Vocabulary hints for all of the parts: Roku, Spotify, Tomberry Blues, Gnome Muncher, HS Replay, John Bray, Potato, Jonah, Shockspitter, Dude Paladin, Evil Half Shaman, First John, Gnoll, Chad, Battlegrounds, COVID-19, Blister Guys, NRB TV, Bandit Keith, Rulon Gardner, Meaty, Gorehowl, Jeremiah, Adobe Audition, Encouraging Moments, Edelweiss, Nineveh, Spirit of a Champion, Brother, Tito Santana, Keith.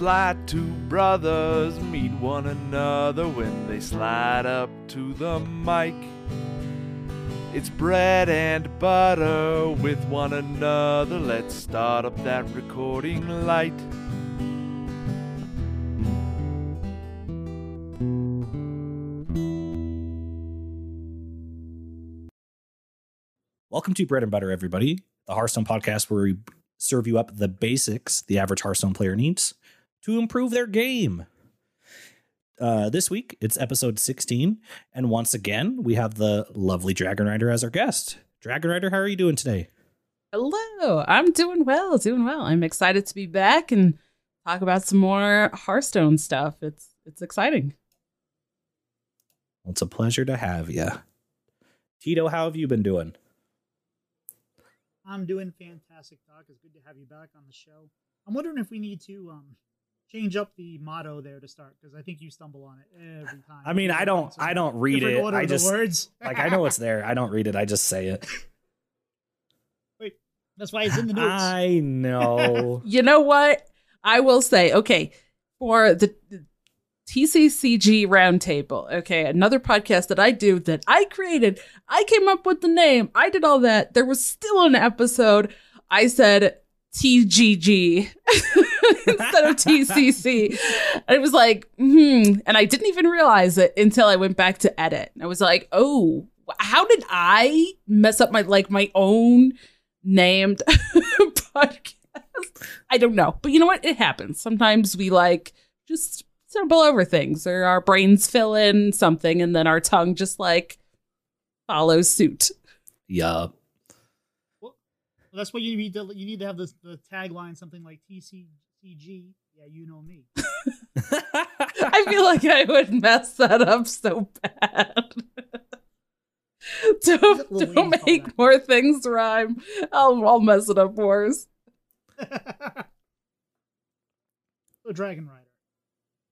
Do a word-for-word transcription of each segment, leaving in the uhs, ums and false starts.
like two brothers meet one another when they slide up to the mic. It's bread and butter with one another. Let's start up that recording light. Welcome to Bread and Butter, everybody, the Hearthstone podcast where we serve you up the basics the average Hearthstone player needs to improve their game. Uh, this week, it's episode sixteen, and once again, we have the lovely Dragon Rider as our guest. Dragon Rider, how are you doing today? Hello, I'm doing well, doing well. I'm excited to be back and talk about some more Hearthstone stuff. It's it's exciting. Well, it's a pleasure to have you. Tito, how have you been doing? I'm doing fantastic, Doc. It's good to have you back on the show. I'm wondering if we need to um, change up the motto there to start, because I think you stumble on it every time. I mean, I don't, so I don't read it. I just words. like I know it's there. I don't read it. I just say it. Wait, that's why it's in the notes. I know. You know what? I will say, okay, for the T C C G Roundtable. Okay, another podcast that I do that I created. I came up with the name. I did all that. There was still an episode. I said T G G instead of T C C. And it was like, hmm. And I didn't even realize it until I went back to edit. I was like, oh, how did I mess up my like my own named podcast? I don't know. But you know what? It happens. Sometimes we like just stumble over things, or our brains fill in something and then our tongue just like follows suit. Yeah. Well, that's what you need to you need to have this the tagline, something like T C C G. Yeah, you know me. I feel like I would mess that up so bad. don't don't make more things rhyme. I'll I'll mess it up worse. So Dragon Rider,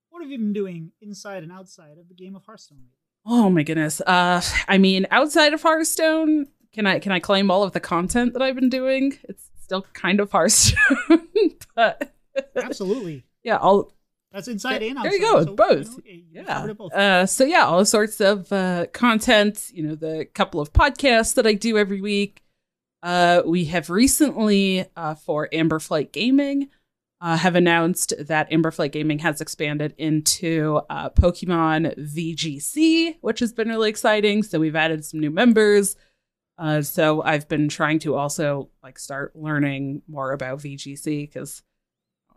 what have you been doing inside and outside of the game of Hearthstone? Oh my goodness. Uh, I mean, outside of Hearthstone, can I can I claim all of the content that I've been doing? It's still kind of Hearthstone, but absolutely. Yeah, all that's inside and outside. There you go, so, both. You know, yeah. Both. Uh, so yeah, all sorts of uh, content. You know, the couple of podcasts that I do every week. Uh, we have recently uh, for Amber Flight Gaming. Uh, have announced that Amber Flight Gaming has expanded into uh, Pokemon V G C, which has been really exciting. So we've added some new members. Uh, so I've been trying to also like start learning more about V G C because,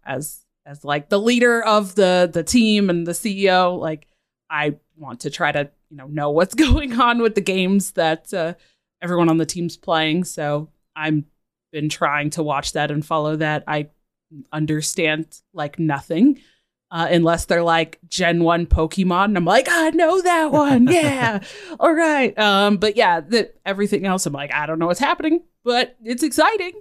as as like the leader of the the team and the C E O, like I want to try to you know know what's going on with the games that uh, everyone on the team's playing. So I've been trying to watch that and follow that. I understand like nothing uh, unless they're like Gen one Pokemon and I'm like, I know that one. Yeah. All right. Um, but yeah, the, everything else I'm like, I don't know what's happening, but it's exciting.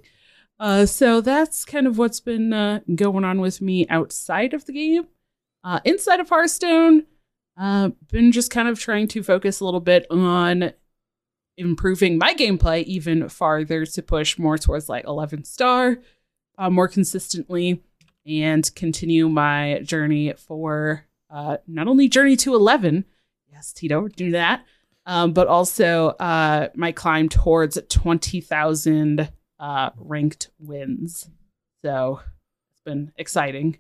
Uh, so that's kind of what's been uh, going on with me outside of the game. Uh, inside of Hearthstone, uh, been just kind of trying to focus a little bit on improving my gameplay even farther to push more towards like eleven star. Uh, more consistently and continue my journey for uh, not only Journey to eleven, yes, Tito, do that, um, but also uh, my climb towards twenty thousand uh, ranked wins. So it's been exciting.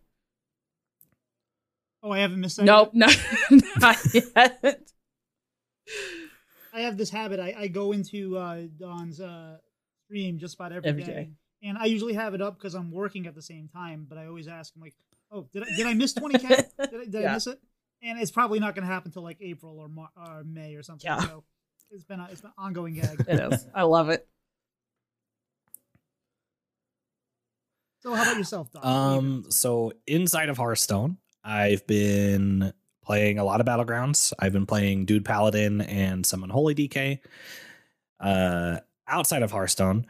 Oh, I haven't missed that. Nope, no, not yet. I have this habit. I, I go into uh, Don's uh, stream just about every, every day. day. And I usually have it up because I'm working at the same time, but I always ask, I'm like, oh, did I, did I miss twenty K? Did, I, did yeah. I miss it? And it's probably not going to happen until like April or, Mar- or May or something. Yeah. So it's been, a, it's been an ongoing gag. It is. I love it. So how about yourself, Doc? Um, you so inside of Hearthstone, I've been playing a lot of Battlegrounds. I've been playing Dude Paladin and some Unholy D K. Uh, outside of Hearthstone,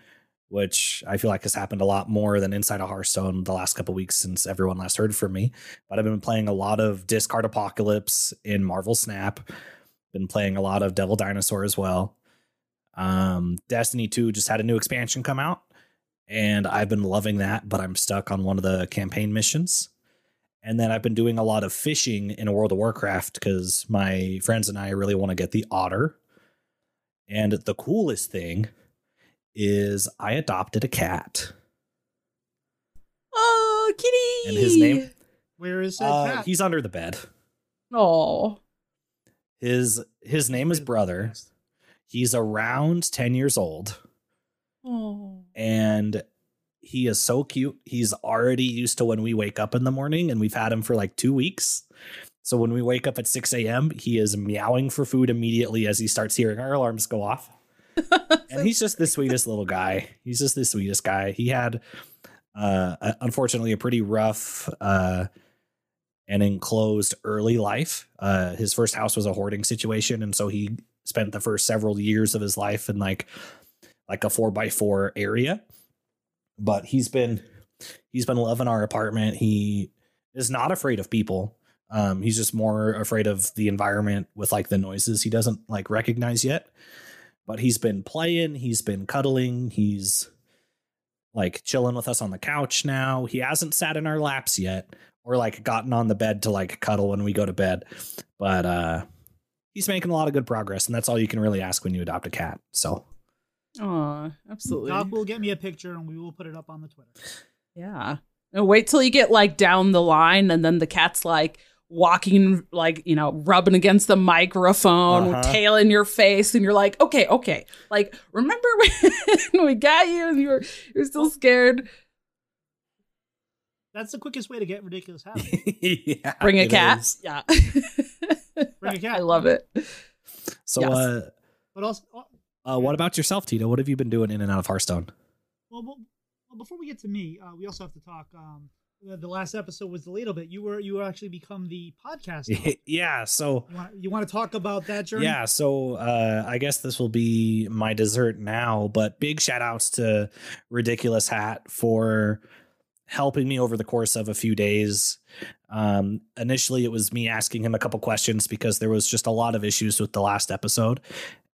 which I feel like has happened a lot more than inside of Hearthstone the last couple of weeks since everyone last heard from me. But I've been playing a lot of Discard Apocalypse in Marvel Snap. Been playing a lot of Devil Dinosaur as well. Um, Destiny two just had a new expansion come out, and I've been loving that, but I'm stuck on one of the campaign missions. And then I've been doing a lot of fishing in World of Warcraft because my friends and I really want to get the otter. And the coolest thing is I adopted a cat. Oh, kitty! And his name? Where is that uh, cat? He's under the bed. Oh. His his name is Brother. He's around ten years old. Oh. And he is so cute. He's already used to when we wake up in the morning, and we've had him for like two weeks. So when we wake up at six a.m., he is meowing for food immediately as he starts hearing our alarms go off. And he's just the sweetest little guy. He's just the sweetest guy. He had, uh, a, unfortunately, a pretty rough uh, and enclosed early life. Uh, his first house was a hoarding situation. And so he spent the first several years of his life in like like a four by four area. But he's been he's been loving our apartment. He is not afraid of people. Um, he's just more afraid of the environment with like the noises he doesn't like recognize yet. But he's been playing. He's been cuddling. He's like chilling with us on the couch now. He hasn't sat in our laps yet or like gotten on the bed to like cuddle when we go to bed. But uh, he's making a lot of good progress. And that's all you can really ask when you adopt a cat. So. Aw, absolutely. Doc will get me a picture and we will put it up on the Twitter. Yeah. And wait till you get like down the line and then the cat's like walking, like, you know, rubbing against the microphone, uh-huh. tail in your face. And you're like, okay, okay. Like, remember when we got you and you were, you were still scared? That's the quickest way to get Ridiculous Hat. Yeah, bring a cat. Is. Yeah. Bring a cat. I love it. So, yes. uh, but also, uh, Uh, what about yourself, Tito? What have you been doing in and out of Hearthstone? Well, well, well before we get to me, uh, we also have to talk. Um, the, the last episode was delayed a bit. You were you actually become the podcast. Yeah. So you want, you want to talk about that journey? Yeah. So uh, I guess this will be my dessert now. But big shout outs to Ridiculous Hat for helping me over the course of a few days. Um, initially, it was me asking him a couple questions because there was just a lot of issues with the last episode.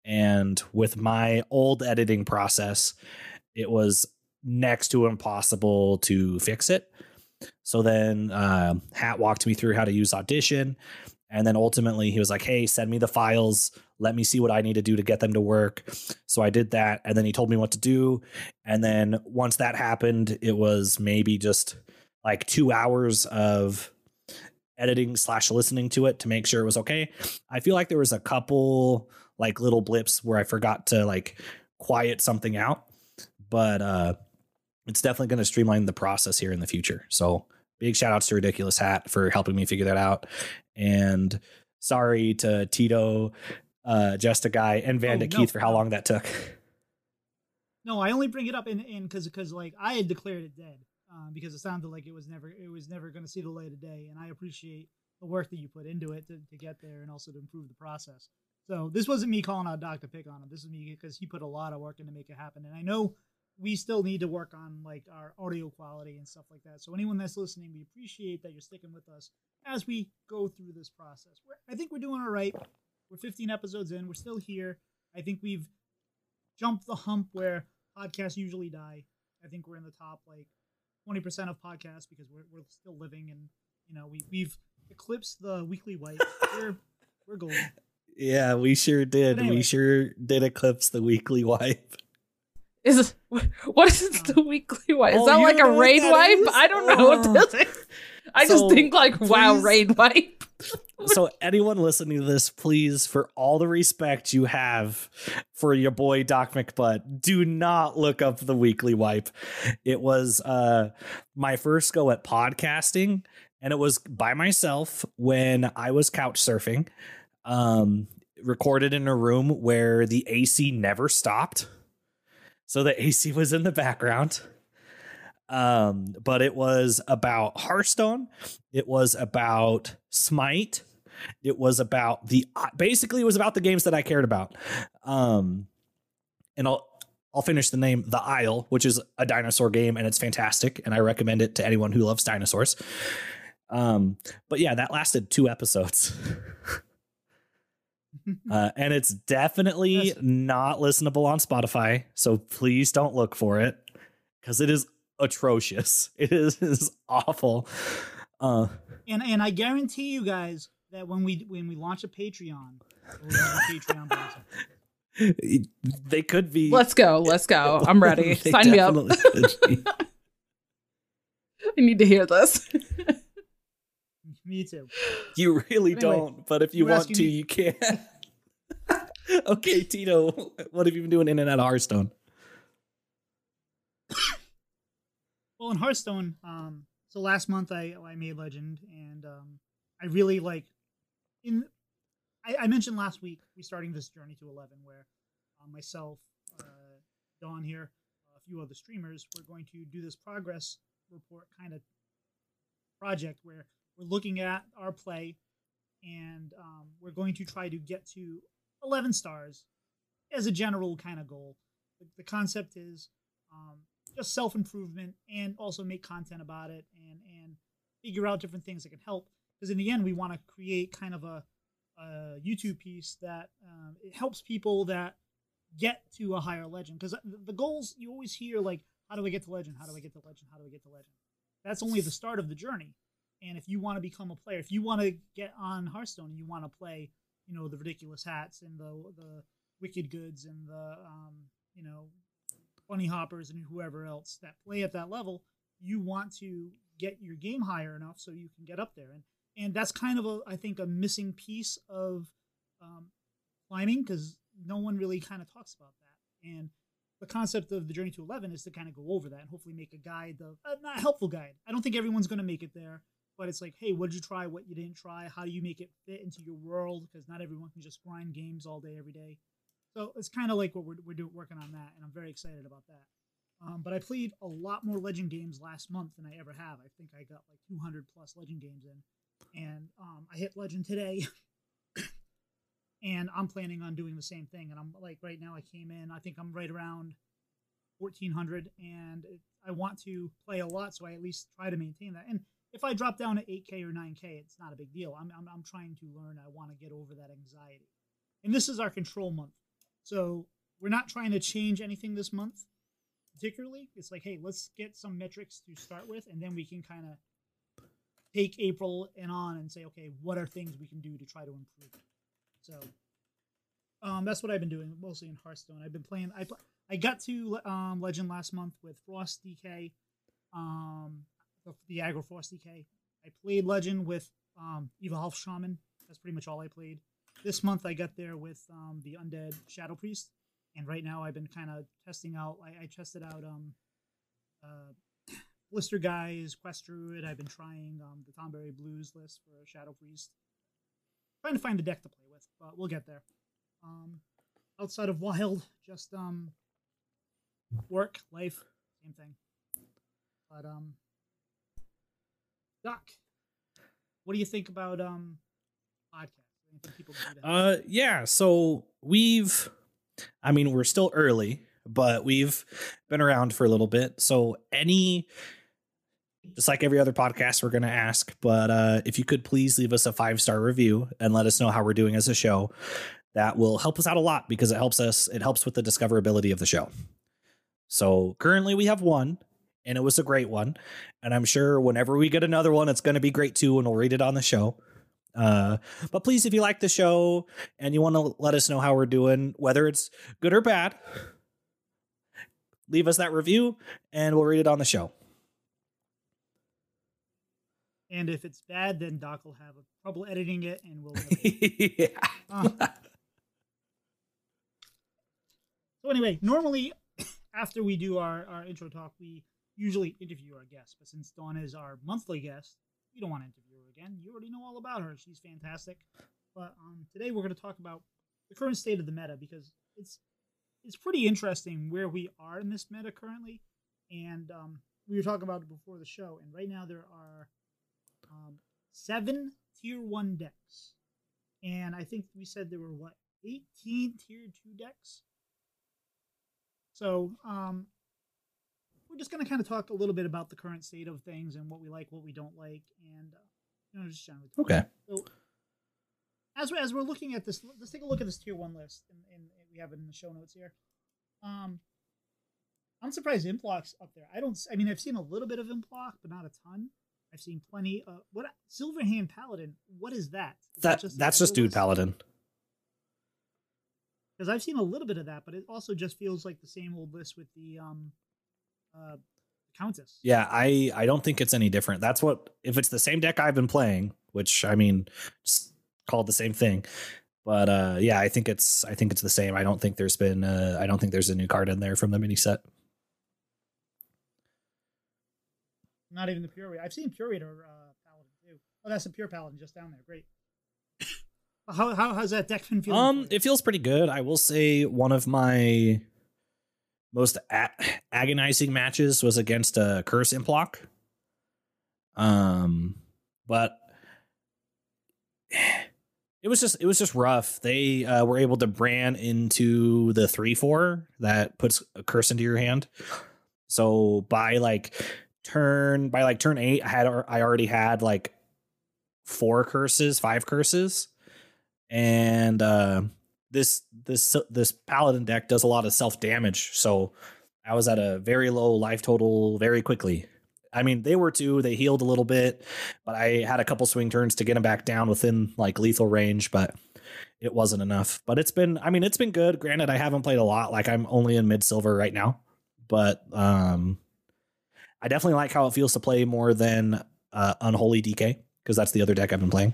And with my old editing process, it was next to impossible to fix it. So then uh, Hat walked me through how to use Audition. And then ultimately he was like, hey, send me the files. Let me see what I need to do to get them to work. So I did that. And then he told me what to do. And then once that happened, it was maybe just like two hours of editing slash listening to it to make sure it was OK. I feel like there was a couple like little blips where I forgot to like quiet something out, but uh, it's definitely going to streamline the process here in the future. So big shout outs to Ridiculous Hat for helping me figure that out. And sorry to Tito, uh, Just a Guy, and Bandit oh, no. Keith for how long that took. No, I only bring it up in in because because like I had declared it dead um, because it sounded like it was never it was never going to see the light of day. And I appreciate the work that you put into it to, to get there and also to improve the process. So this wasn't me calling out Doc to pick on him. This is me because he put a lot of work in to make it happen. And I know we still need to work on like our audio quality and stuff like that. So anyone that's listening, we appreciate that you're sticking with us as we go through this process. We're, I think we're doing all right. We're fifteen episodes in. We're still here. I think we've jumped the hump where podcasts usually die. I think we're in the top like twenty percent of podcasts because we're, we're still living. And, you know, we, we've eclipsed the weekly white. We're, we're golden. Yeah, we sure did. Anyway. We sure did eclipse the weekly wipe. Is it, what is the weekly wipe? Is oh, that like a raid wipe? Is? I don't know oh. what that is. I so, just think like, please. Wow, raid wipe. So anyone listening to this, please, for all the respect you have for your boy Doc McButt, do not look up the weekly wipe. It was uh, my first go at podcasting, and it was by myself when I was couch surfing. Um, recorded in a room where the A C never stopped. So the A C was in the background. Um, but it was about Hearthstone. It was about Smite. It was about the, basically it was about the games that I cared about. Um, and I'll, I'll finish the name, The Isle, which is a dinosaur game and it's fantastic. And I recommend it to anyone who loves dinosaurs. Um, but yeah, that lasted two episodes. Uh, and it's definitely yes. not listenable on Spotify, so please don't look for it because it is atrocious. It is, it is awful. Uh, and and I guarantee you guys that when we when we launch a Patreon, we'll launch a Patreon box. They could be. Let's go. Let's go. I'm ready. Sign me up. I need to hear this. Me too. You really anyway, don't, but if you want to, me. you can. Okay, Tito, what have you been doing in and out of Hearthstone? Well, in Hearthstone, um, so last month I I made Legend, and um, I really like in. I, I mentioned last week we're starting this journey to eleven, where uh, myself, uh, Dawn here, a few other streamers, we're going to do this progress report kind of project where we're looking at our play, and um, we're going to try to get to eleven stars as a general kind of goal. The, the concept is um, just self-improvement and also make content about it and, and figure out different things that can help. Because in the end, we want to create kind of a, a YouTube piece that um, it helps people that get to a higher legend. Because the, the goals, you always hear like, how do I get to legend? How do I get to legend? How do I get to legend? That's only the start of the journey. And if you want to become a player, if you want to get on Hearthstone and you want to play, you know, the Ridiculous Hats and the the Wicked Goods and the, um, you know, Bunny Hoppers and whoever else that play at that level, you want to get your game higher enough so you can get up there. And and that's kind of, a I think, a missing piece of um, climbing, because no one really kind of talks about that. And the concept of the Journey to eleven is to kind of go over that and hopefully make a guide, of, uh, not a helpful guide. I don't think everyone's going to make it there. But it's like, hey, what did you try? What you didn't try? How do you make it fit into your world? Because not everyone can just grind games all day, every day. So it's kind of like what we're we're doing, working on that, and I'm very excited about that. Um, but I played a lot more Legend games last month than I ever have. I think I got like two hundred plus Legend games in, and um, I hit Legend today, and I'm planning on doing the same thing. And I'm like, right now I came in, I think I'm right around fourteen hundred, and I want to play a lot, so I at least try to maintain that. And if I drop down to eight K or nine K, it's not a big deal. I'm, I'm, I'm trying to learn. I want to get over that anxiety. And this is our control month. So we're not trying to change anything this month, particularly. It's like, hey, let's get some metrics to start with, and then we can kind of take April and on and say, okay, what are things we can do to try to improve it? So um, that's what I've been doing, mostly in Hearthstone. I've been playing. I, I got to um, Legend last month with Frost D K. Um... The aggro Frost D K. I played Legend with um, Evil Half Shaman. That's pretty much all I played. This month I got there with um, the Undead Shadow Priest, and right now I've been kind of testing out. I, I tested out um, uh, Blister Guys, Quest Druid. I've been trying um, the Tomberry Blues list for Shadow Priest. Trying to find a deck to play with, but we'll get there. Um, outside of Wild, just um, work, life, same thing. But um. Doc, what do you think about um podcasts? Uh, yeah, so we've, I mean, we're still early, but we've been around for a little bit. So any, just like every other podcast, we're going to ask, but uh, if you could please leave us a five-star review and let us know how we're doing as a show, that will help us out a lot because it helps us, it helps with the discoverability of the show. So currently we have one. And it was a great one. And I'm sure whenever we get another one, it's going to be great, too. And we'll read it on the show. Uh, but please, if you like the show and you want to let us know how we're doing, whether it's good or bad, leave us that review and we'll read it on the show. And if it's bad, then Doc will have trouble editing it and we'll. Yeah. Uh. So anyway, normally after we do our, our intro talk, we usually interview our guests, but since Dawn is our monthly guest, you don't want to interview her again. You already know all about her. She's fantastic. But um, today we're going to talk about the current state of the meta because it's it's pretty interesting where we are in this meta currently. And um, we were talking about it before the show, and right now there are um, seven tier one decks, and I think we said there were what eighteen tier two decks. So um. We're just going to kind of talk a little bit about the current state of things and what we like, what we don't like, and uh, you know, just generally. Okay. So, as we as we're looking at this, let's take a look at this tier one list, and, and we have it in the show notes here. Um, I'm surprised Imp Lock's up there. I don't. I mean, I've seen a little bit of Imp Lock, but not a ton. I've seen plenty of what Silverhand Paladin. What is that? Is that, that just that's just Dude Paladin. Because I've seen a little bit of that, but it also just feels like the same old list with the um, uh, Countess. Yeah, I, I don't think it's any different. That's what, if it's the same deck I've been playing, which I mean, just called the same thing. But uh, yeah, I think it's I think it's the same. I don't think there's been uh, I don't think there's a new card in there from the mini set. Not even the Purinator. I've seen Purinator uh, Paladin too. Oh, that's a pure Paladin just down there. Great. How how how's that deck been feeling? Um, it feels pretty good. I will say one of my most a- agonizing matches was against a Curse Imp Lock. Um, but it was just it was just rough. They uh, were able to brand into the three four that puts a curse into your hand. So by like turn by like turn eight, I had I already had like four curses, five curses. And uh, this this this Paladin deck does a lot of self damage, so I was at a very low life total very quickly. I mean, they were too. They healed a little bit, but I had a couple swing turns to get them back down within like lethal range, but it wasn't enough. But it's been, I mean, it's been good. Granted, I haven't played a lot. Like I'm only in mid silver right now, but um, I definitely like how it feels to play more than uh, Unholy D K because that's the other deck I've been playing.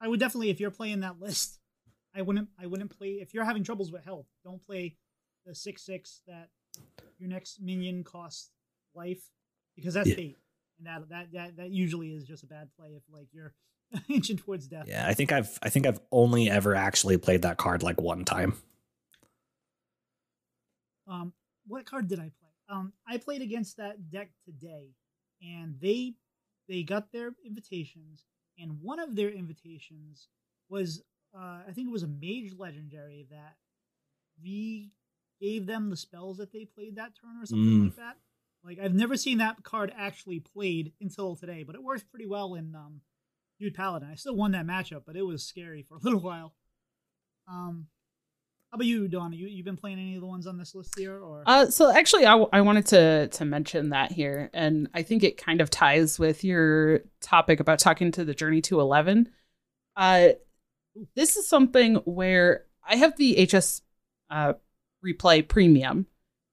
I would definitely, if you're playing that list, I wouldn't, I wouldn't play, if you're having troubles with health, don't play the six, six that your next minion costs life, because that's yeah. bait. And that, that, that, that usually is just a bad play if like you're inching towards death. Yeah. I think I've, I think I've only ever actually played that card like one time. Um, what card did I play? Um, I played against that deck today and they, they got their invitations. And one of their invitations was, uh, I think it was a mage legendary that we gave them the spells that they played that turn or something mm. like that. Like, I've never seen that card actually played until today, but it worked pretty well in um, Dude Paladin. I still won that matchup, but it was scary for a little while. Um, how about you, Donna? You, you've been playing any of the ones on this list here? Or uh, So actually, I, w- I wanted to, to mention that here, and I think it kind of ties with your topic about talking to the Journey to eleven. Uh, this is something where I have the H S uh, Replay Premium,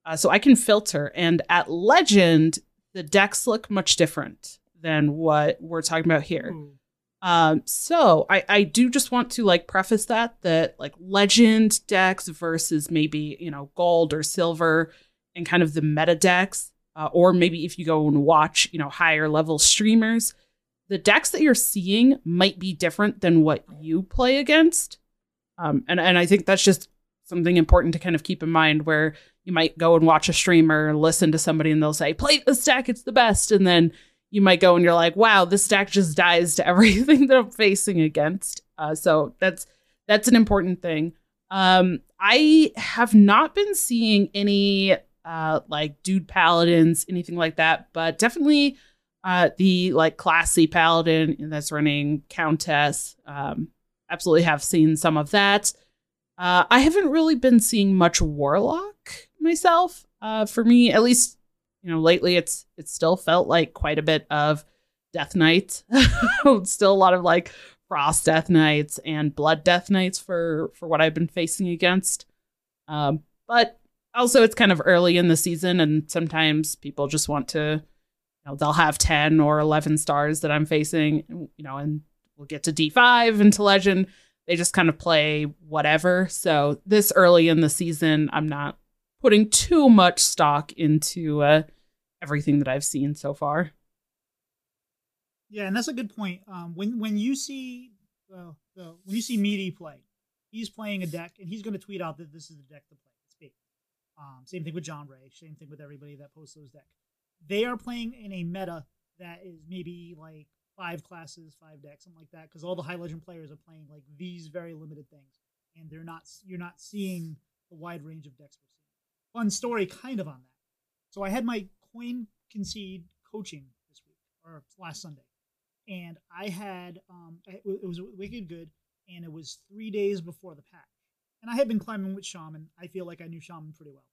uh, so I can filter, and at Legend, the decks look much different than what we're talking about here. Mm. Um, so I, I do just want to like preface that, that like Legend decks versus maybe, you know, gold or silver and kind of the meta decks, uh, or maybe if you go and watch, you know, higher level streamers, the decks that you're seeing might be different than what you play against. Um, and, and I think that's just something important to kind of keep in mind where you might go and watch a streamer, listen to somebody and they'll say, play this deck, it's the best. And then you might go and you're like, wow, this deck just dies to everything that I'm facing against. Uh, so that's that's an important thing. Um, I have not been seeing any uh, like Dude Paladins, anything like that, but definitely uh, the like classy Paladin that's running Countess. Um, absolutely have seen some of that. Uh, I haven't really been seeing much Warlock myself. Uh, for me, at least. You know, lately it's it's still felt like quite a bit of Death Knight. Still a lot of like Frost Death Knights and Blood Death Knights for for what I've been facing against. Um, but also it's kind of early in the season and sometimes people just want to, you know, they'll have ten or eleven stars that I'm facing, you know, and we'll get to D five and to Legend. They just kind of play whatever. So this early in the season, I'm not putting too much stock into uh, everything that I've seen so far. Yeah, and that's a good point. Um, when when you see uh, the when you see Meaty play, he's playing a deck, and he's going to tweet out that this is the deck to play. It's big. Um, same thing with John Ray. Same thing with everybody that posts those decks. They are playing in a meta that is maybe like five classes, five decks, something like that, because all the high legend players are playing like these very limited things, and they're not. You're not seeing the wide range of decks. Fun story kind of on that. So I had my Coin Concede coaching this week, or last Sunday. And I had, um, it was Wicked Good, and it was three days before the patch. And I had been climbing with Shaman. I feel like I knew Shaman pretty well.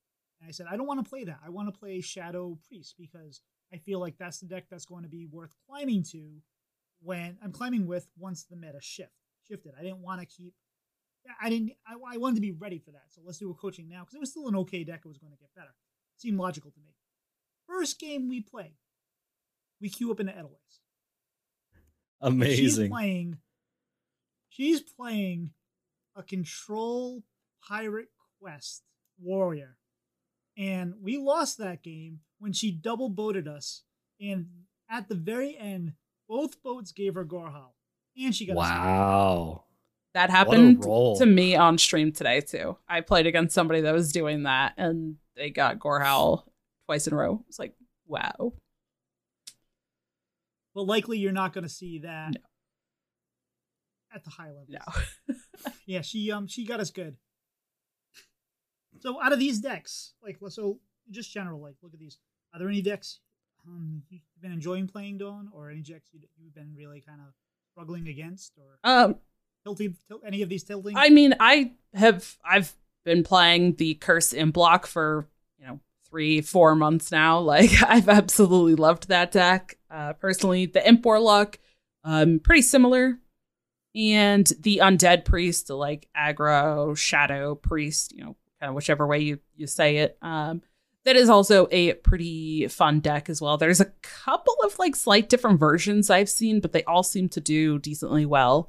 And I said, I don't want to play that. I want to play Shadow Priest because I feel like that's the deck that's going to be worth climbing to when I'm climbing with once the meta shift shifted. I didn't want to keep, I didn't, I, I wanted to be ready for that. So let's do a coaching now because it was still an okay deck. It was going to get better. Seemed logical to me. First game we play, we queue up into Edelweiss. Amazing. She's playing, she's playing a control pirate quest warrior. And we lost that game when she double boated us. And at the very end, both boats gave her Gorehowl. And she got wow. That happened to me on stream today, too. I played against somebody that was doing that, and they got Gorehowl twice in a row. It's like, wow. But likely you're not going to see that no. at the high level. No. Yeah, she um she got us good. So out of these decks, like so just general, like look at these. Are there any decks um, you've been enjoying playing, Dawn, or any decks you've been really kind of struggling against, or um tilting, til any of these tilting? I mean, I have I've been playing the Curse Imp Lock for you know three four months now. Like I've absolutely loved that deck. Uh, personally, the Imp Warlock, um, pretty similar. And the Undead Priest, the like aggro, shadow priest, you know, kind of whichever way you, you say it. Um, that is also a pretty fun deck as well. There's a couple of like slight different versions I've seen, but they all seem to do decently well.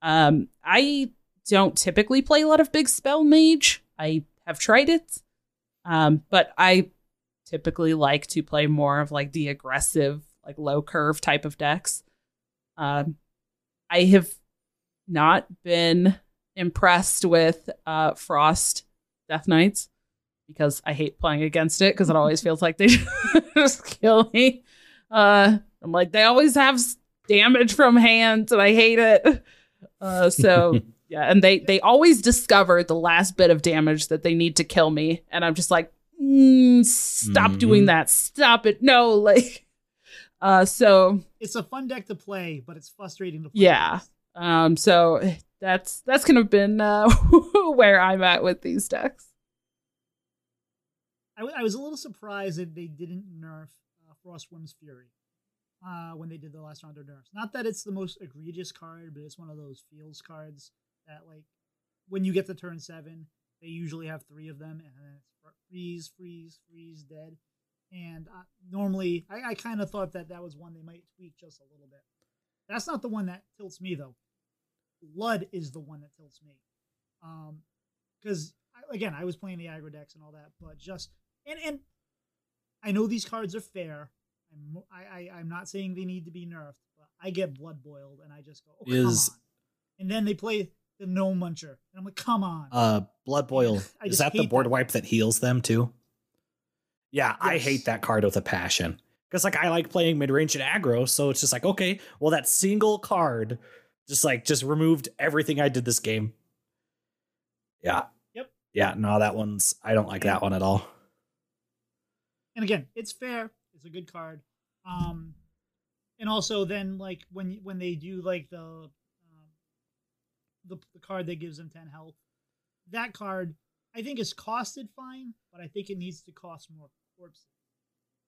Um, I don't typically play a lot of big spell mage. I have tried it, um, but I typically like to play more of like the aggressive, like low curve type of decks. Um, I have not been impressed with uh, Frost Death Knights because I hate playing against it because it always feels like they just kill me. Uh, I'm like, they always have damage from hands and I hate it. Uh, so, yeah, and they, they always discover the last bit of damage that they need to kill me. And I'm just like, mm, stop mm-hmm. doing that. Stop it. No, like... Uh, so it's a fun deck to play, but it's frustrating to play. Yeah. Um, so that's that's kind of been uh, where I'm at with these decks. I, w I was a little surprised that they didn't nerf uh, Frostworm's Fury uh, when they did the last round of nerfs. Not that it's the most egregious card, but it's one of those feels cards that, like, when you get to turn seven, they usually have three of them, and then it's freeze, freeze, freeze, dead. And uh, normally, I, I kind of thought that that was one they might tweak just a little bit. That's not the one that tilts me, though. Blood is the one that tilts me. Because, um, again, I was playing the aggro decks and all that, but just... And and I know these cards are fair. I'm, I, I, I'm not saying they need to be nerfed, but I get blood boiled, and I just go, oh, come is, on. And then they play the Gnome Muncher, and I'm like, come on. Uh, blood boil. Is that the board that. wipe that heals them, too? Yeah, yes. I hate that card with a passion because, like, I like playing mid-range and aggro. So it's just like, OK, well, that single card just like just removed everything I did this game. Yeah. Yep. Yeah. No, that one's I don't like that one at all. And again, it's fair. It's a good card. Um, and also then, like, when when they do like the um, the, the card that gives them ten health, that card I think is costed fine, but I think it needs to cost more corpses.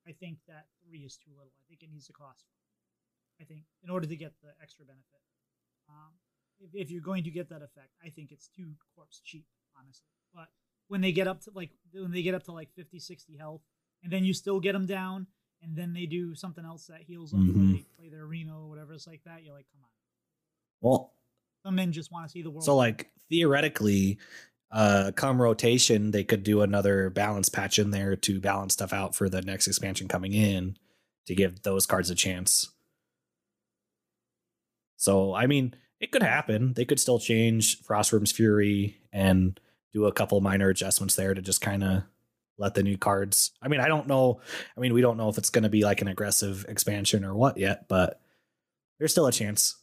I think that three is too little. I think it needs to cost more, I think, in order to get the extra benefit. Um, if, if you're going to get that effect, I think it's too corpse cheap, honestly. But when they get up to like when they get up to like fifty, sixty health, and then you still get them down, and then they do something else that heals them, mm-hmm. like they play their Reno or whatever it's like that. You're like, come on. Well, some men just want to see the world. So, like, theoretically. Uh, come rotation, they could do another balance patch in there to balance stuff out for the next expansion coming in to give those cards a chance. So, I mean, it could happen. They could still change Frostworm's Fury and do a couple minor adjustments there to just kind of let the new cards. I mean, I don't know. I mean, we don't know if it's going to be like an aggressive expansion or what yet, but there's still a chance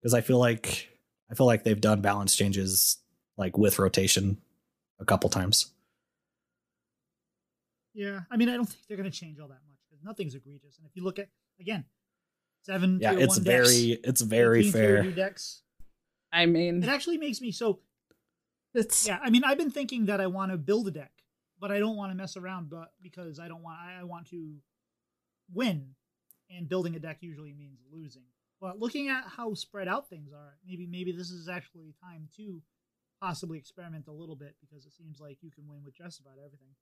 because I feel like I feel like they've done balance changes like with rotation a couple times. Yeah. I mean, I don't think they're going to change all that much because nothing's egregious. And if you look at, again, seven, yeah, it's one very, decks, it's very fair decks. I mean, it actually makes me so it's, yeah. I mean, I've been thinking that I want to build a deck, but I don't want to mess around, but because I don't want, I, I want to win, and building a deck usually means losing. But looking at how spread out things are, maybe maybe this is actually time to possibly experiment a little bit, because it seems like you can win with just about everything.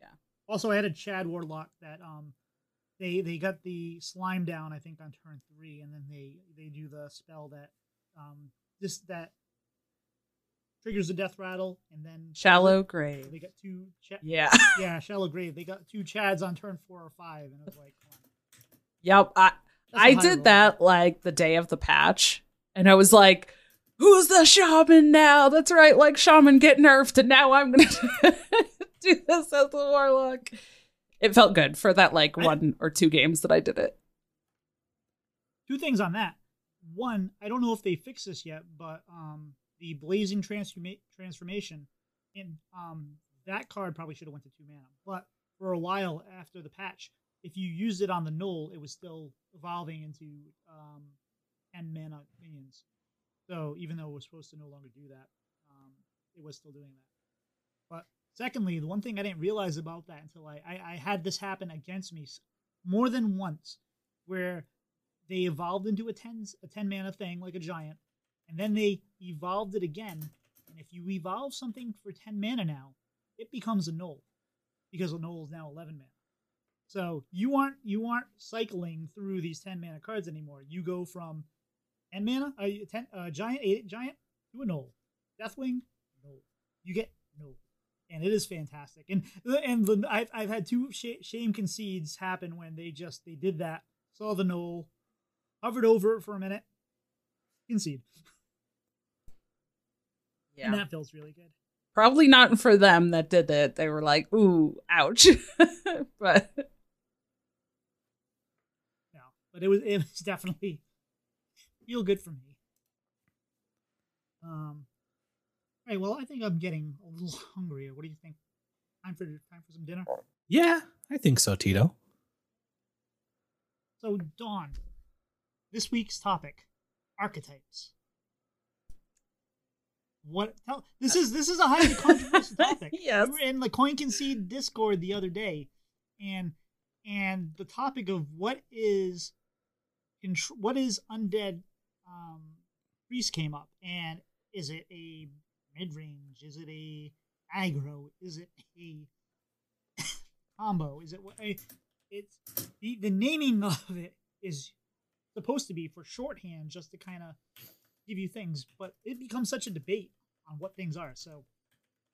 Yeah. Also, I had a Chad Warlock that um they they got the slime down, I think, on turn three, and then they they do the spell that um this that triggers the death rattle, and then Shallow Grave. They got two Ch Yeah. Yeah, Shallow Grave. They got two Chads on turn four or five, and it was like, come on. Yep, I That's I did roll. that like the day of the patch, and I was like, who's the shaman now? That's right, like shaman get nerfed, and now I'm gonna do this as the warlock. It felt good for that like one or two games that I did it. Two things on that. One, I don't know if they fixed this yet, but um the blazing transforma transformation in um that card probably should have went to two mana. But for a while after the patch, if you used it on the Gnoll, it was still evolving into um ten mana minions. So even though it was supposed to no longer do that, um, it was still doing that. But secondly, the one thing I didn't realize about that until I, I, I had this happen against me more than once, where they evolved into a ten, a ten mana thing like a giant, and then they evolved it again. And if you evolve something for ten mana now, it becomes a Gnoll, because a Gnoll is now eleven mana. So you aren't you aren't cycling through these ten mana cards anymore. You go from ten mana, uh, ten, uh, giant, eight, giant, to a Gnoll, Deathwing, Gnoll. You get Gnoll, and it is fantastic. And and the, I've I've had two sh shame concedes happen when they just they did that, saw the Gnoll, hovered over it for a minute, concede. Yeah, and that feels really good. Probably not for them that did it. They were like, ooh, ouch, but no, but it was it was definitely. Feel good for me. Um, all right, well, I think I'm getting a little hungrier. What do you think? Time for time for some dinner? Yeah, I think so, Tito. So, Dawn, this week's topic: archetypes. What? Tell, this is this is a highly controversial topic. Yes. We were in the Coin Concede Discord the other day, and and the topic of what is what is undead. Um, priest came up, and is it a mid-range? Is it a aggro? Is it a combo? Is it what? It's the the naming of it is supposed to be for shorthand, just to kind of give you things, but it becomes such a debate on what things are. So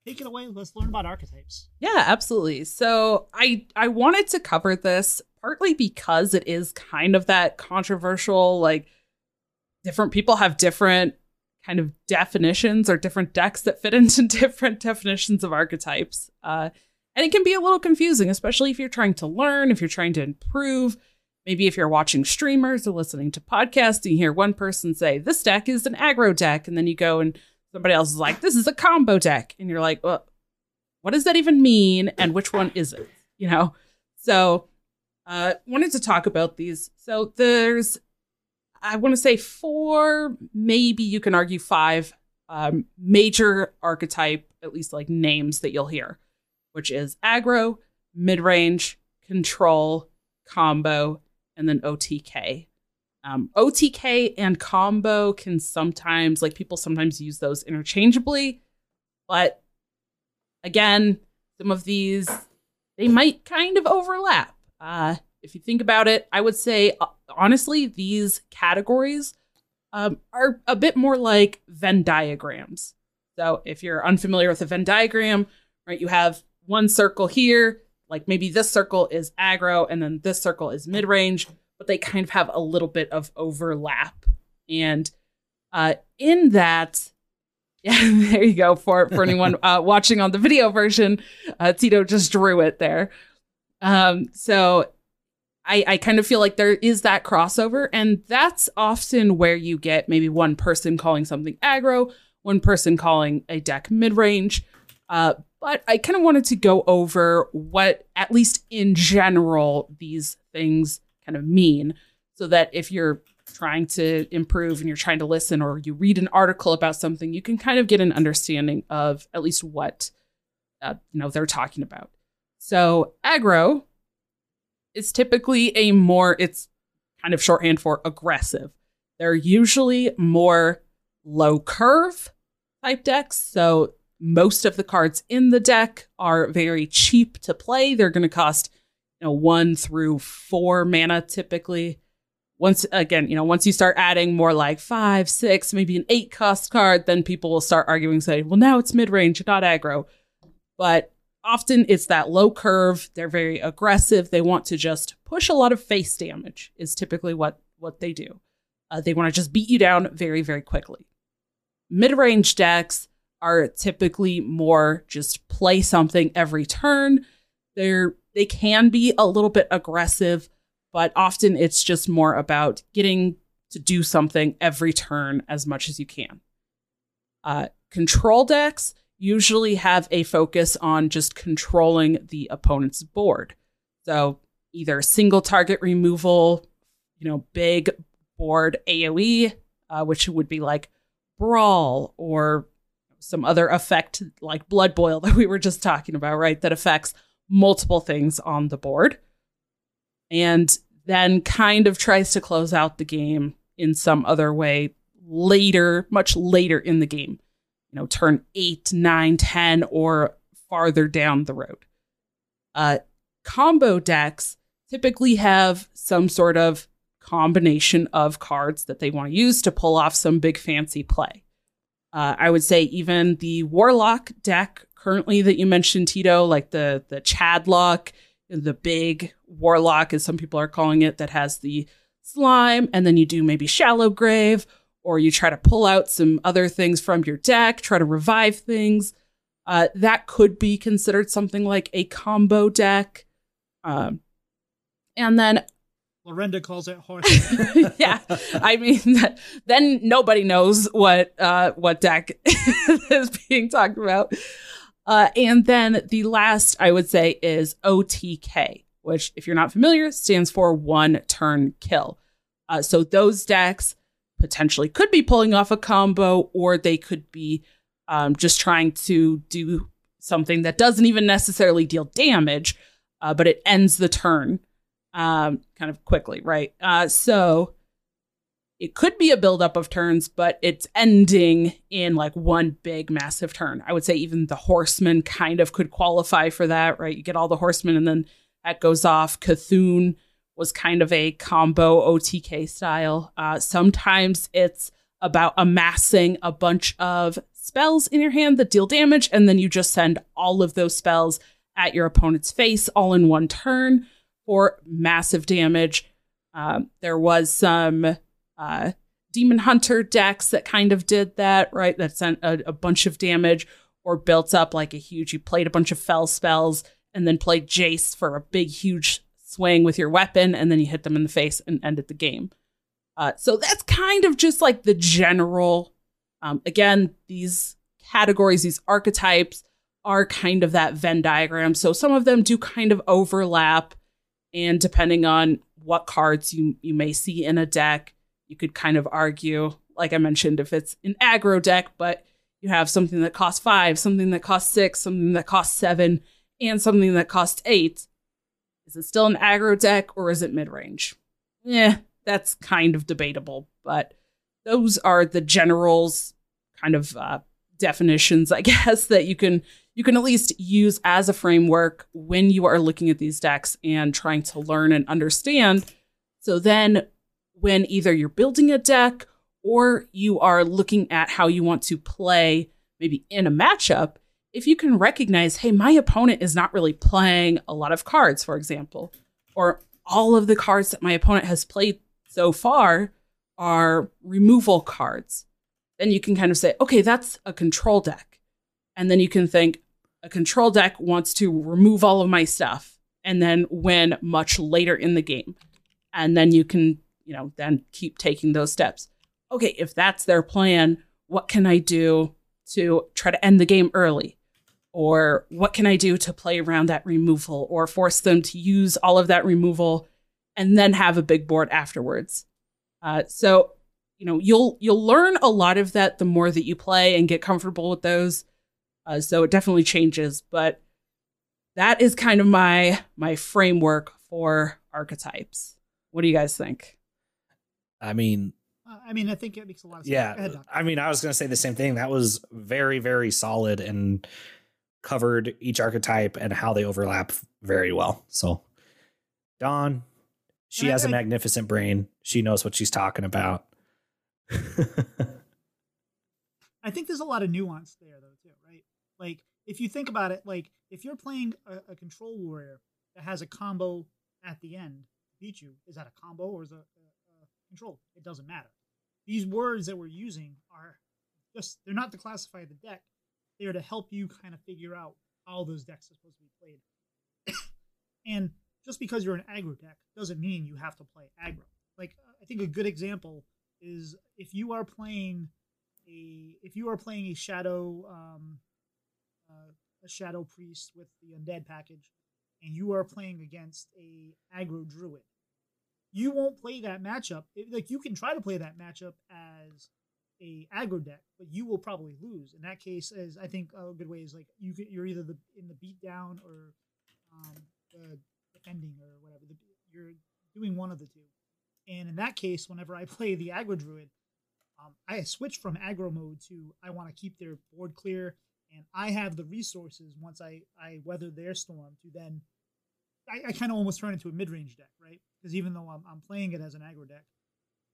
take it away. Let's learn about archetypes. Yeah, absolutely. So I I wanted to cover this partly because it is kind of that controversial, like. Different people have different kind of definitions or different decks that fit into different definitions of archetypes. Uh, and it can be a little confusing, especially if you're trying to learn, if you're trying to improve. Maybe if you're watching streamers or listening to podcasts, and you hear one person say, this deck is an aggro deck. And then you go and somebody else is like, this is a combo deck. And you're like, well, what does that even mean? And which one is it? You know, so uh, wanted to talk about these. So there's I want to say four, maybe you can argue five um, major archetype, at least like names that you'll hear, which is aggro, mid-range, control, combo, and then O T K. Um, O T K and combo can sometimes, like people sometimes use those interchangeably, but again, some of these, they might kind of overlap. Uh, if you think about it, I would say uh, honestly, these categories um, are a bit more like Venn diagrams. So if you're unfamiliar with a Venn diagram, right, you have one circle here, like maybe this circle is aggro and then this circle is mid-range, but they kind of have a little bit of overlap. And uh, in that, yeah, there you go. For, for anyone uh, watching on the video version, uh, Tito just drew it there. Um, so I, I kind of feel like there is that crossover, and that's often where you get maybe one person calling something aggro, one person calling a deck mid-range. Uh, but I kind of wanted to go over what, at least in general, these things kind of mean, so that if you're trying to improve and you're trying to listen, or you read an article about something, you can kind of get an understanding of at least what uh, you know they're talking about. So aggro is typically a more, it's kind of shorthand for aggressive. They're usually more low curve type decks. So most of the cards in the deck are very cheap to play. They're going to cost, you know, one through four mana typically. Once again, you know, once you start adding more like five, six, maybe an eight cost card, then people will start arguing, saying, well, now it's mid-range, not aggro. But often it's that low curve. They're very aggressive. They want to just push a lot of face damage is typically what, what they do. Uh, they want to just beat you down very, very quickly. Mid-range decks are typically more just play something every turn. They're, they can be a little bit aggressive, but often it's just more about getting to do something every turn as much as you can. Uh, control decks usually have a focus on just controlling the opponent's board. So either single target removal, you know, big board A O E, uh, which would be like Brawl or some other effect like Blood Boil that we were just talking about, right? That affects multiple things on the board. And then kind of tries to close out the game in some other way later, much later in the game. You know, turn eight, nine, ten, or farther down the road. Uh, combo decks typically have some sort of combination of cards that they want to use to pull off some big fancy play. Uh, I would say even the Warlock deck currently that you mentioned, Tito, like the, the Chadlock, the big Warlock, as some people are calling it, that has the slime, and then you do maybe Shallow Grave, or you try to pull out some other things from your deck, try to revive things. Uh, that could be considered something like a combo deck. Um, and then... Lorinda calls it horse. Yeah, I mean, that, then nobody knows what, uh, what deck is being talked about. Uh, and then the last, I would say, is O T K, which, if you're not familiar, stands for one turn kill. Uh, so those decks potentially could be pulling off a combo, or they could be um, just trying to do something that doesn't even necessarily deal damage, uh, but it ends the turn um, kind of quickly, right? Uh, so it could be a buildup of turns, but it's ending in like one big massive turn. I would say even the Horseman kind of could qualify for that, right? You get all the Horsemen and then that goes off. C'Thun was kind of a combo O T K style. Uh, sometimes it's about amassing a bunch of spells in your hand that deal damage, and then you just send all of those spells at your opponent's face all in one turn for massive damage. Um, there was some... Uh, Demon Hunter decks that kind of did that, right? That sent a, a bunch of damage or built up like a huge, you played a bunch of fell spells and then played Jace for a big, huge swing with your weapon. And then you hit them in the face and ended the game. Uh, so that's kind of just like the general, um, again, these categories, these archetypes are kind of that Venn diagram. So some of them do kind of overlap, and depending on what cards you, you may see in a deck, you could kind of argue, like I mentioned, if it's an aggro deck, but you have something that costs five, something that costs six, something that costs seven, and something that costs eight. Is it still an aggro deck or is it mid-range? Yeah, that's kind of debatable, but those are the generals kind of uh, definitions, I guess, that you can you can at least use as a framework when you are looking at these decks and trying to learn and understand. So then when either you're building a deck or you are looking at how you want to play, maybe in a matchup, if you can recognize, hey, my opponent is not really playing a lot of cards, for example, or all of the cards that my opponent has played so far are removal cards, then you can kind of say, okay, that's a control deck. And then you can think, a control deck wants to remove all of my stuff and then win much later in the game. And then you can, you know, then keep taking those steps. Okay, if that's their plan, what can I do to try to end the game early? Or what can I do to play around that removal or force them to use all of that removal and then have a big board afterwards? Uh, so, you know, you'll you'll learn a lot of that the more that you play and get comfortable with those. Uh, so it definitely changes. But that is kind of my my framework four archetypes. What do you guys think? I mean, uh, I mean, I think it makes a lot of sense. Yeah. Ahead, I mean, I was going to say the same thing. That was very, very solid and covered each archetype and how they overlap very well. So Dawn, she and has I, a magnificent I, brain. She knows what she's talking about. I think there's a lot of nuance there though, too, right? Like, if you think about it, like if you're playing a, a control warrior that has a combo at the end to beat you, is that a combo or is it a, a, a control? It doesn't matter. These words that we're using are just, they're not to classify the deck. They're to help you kind of figure out how those decks are supposed to be played. And just because you're an aggro deck doesn't mean you have to play aggro. Like, I think a good example is if you are playing a, if you are playing a shadow, um, Uh, a shadow priest with the undead package, and you are playing against a aggro druid, you won't play that matchup. It, like, you can try to play that matchup as a aggro deck, but you will probably lose. In that case, as I think a good way is like you get, you're either the, in the beatdown or um, the defending or whatever. The, you're doing one of the two. And in that case, whenever I play the aggro druid, um, I switch from aggro mode to I want to keep their board clear. And I have the resources once I, I weather their storm to then, I, I kind of almost turn into a mid-range deck, right? Because even though I'm, I'm playing it as an aggro deck,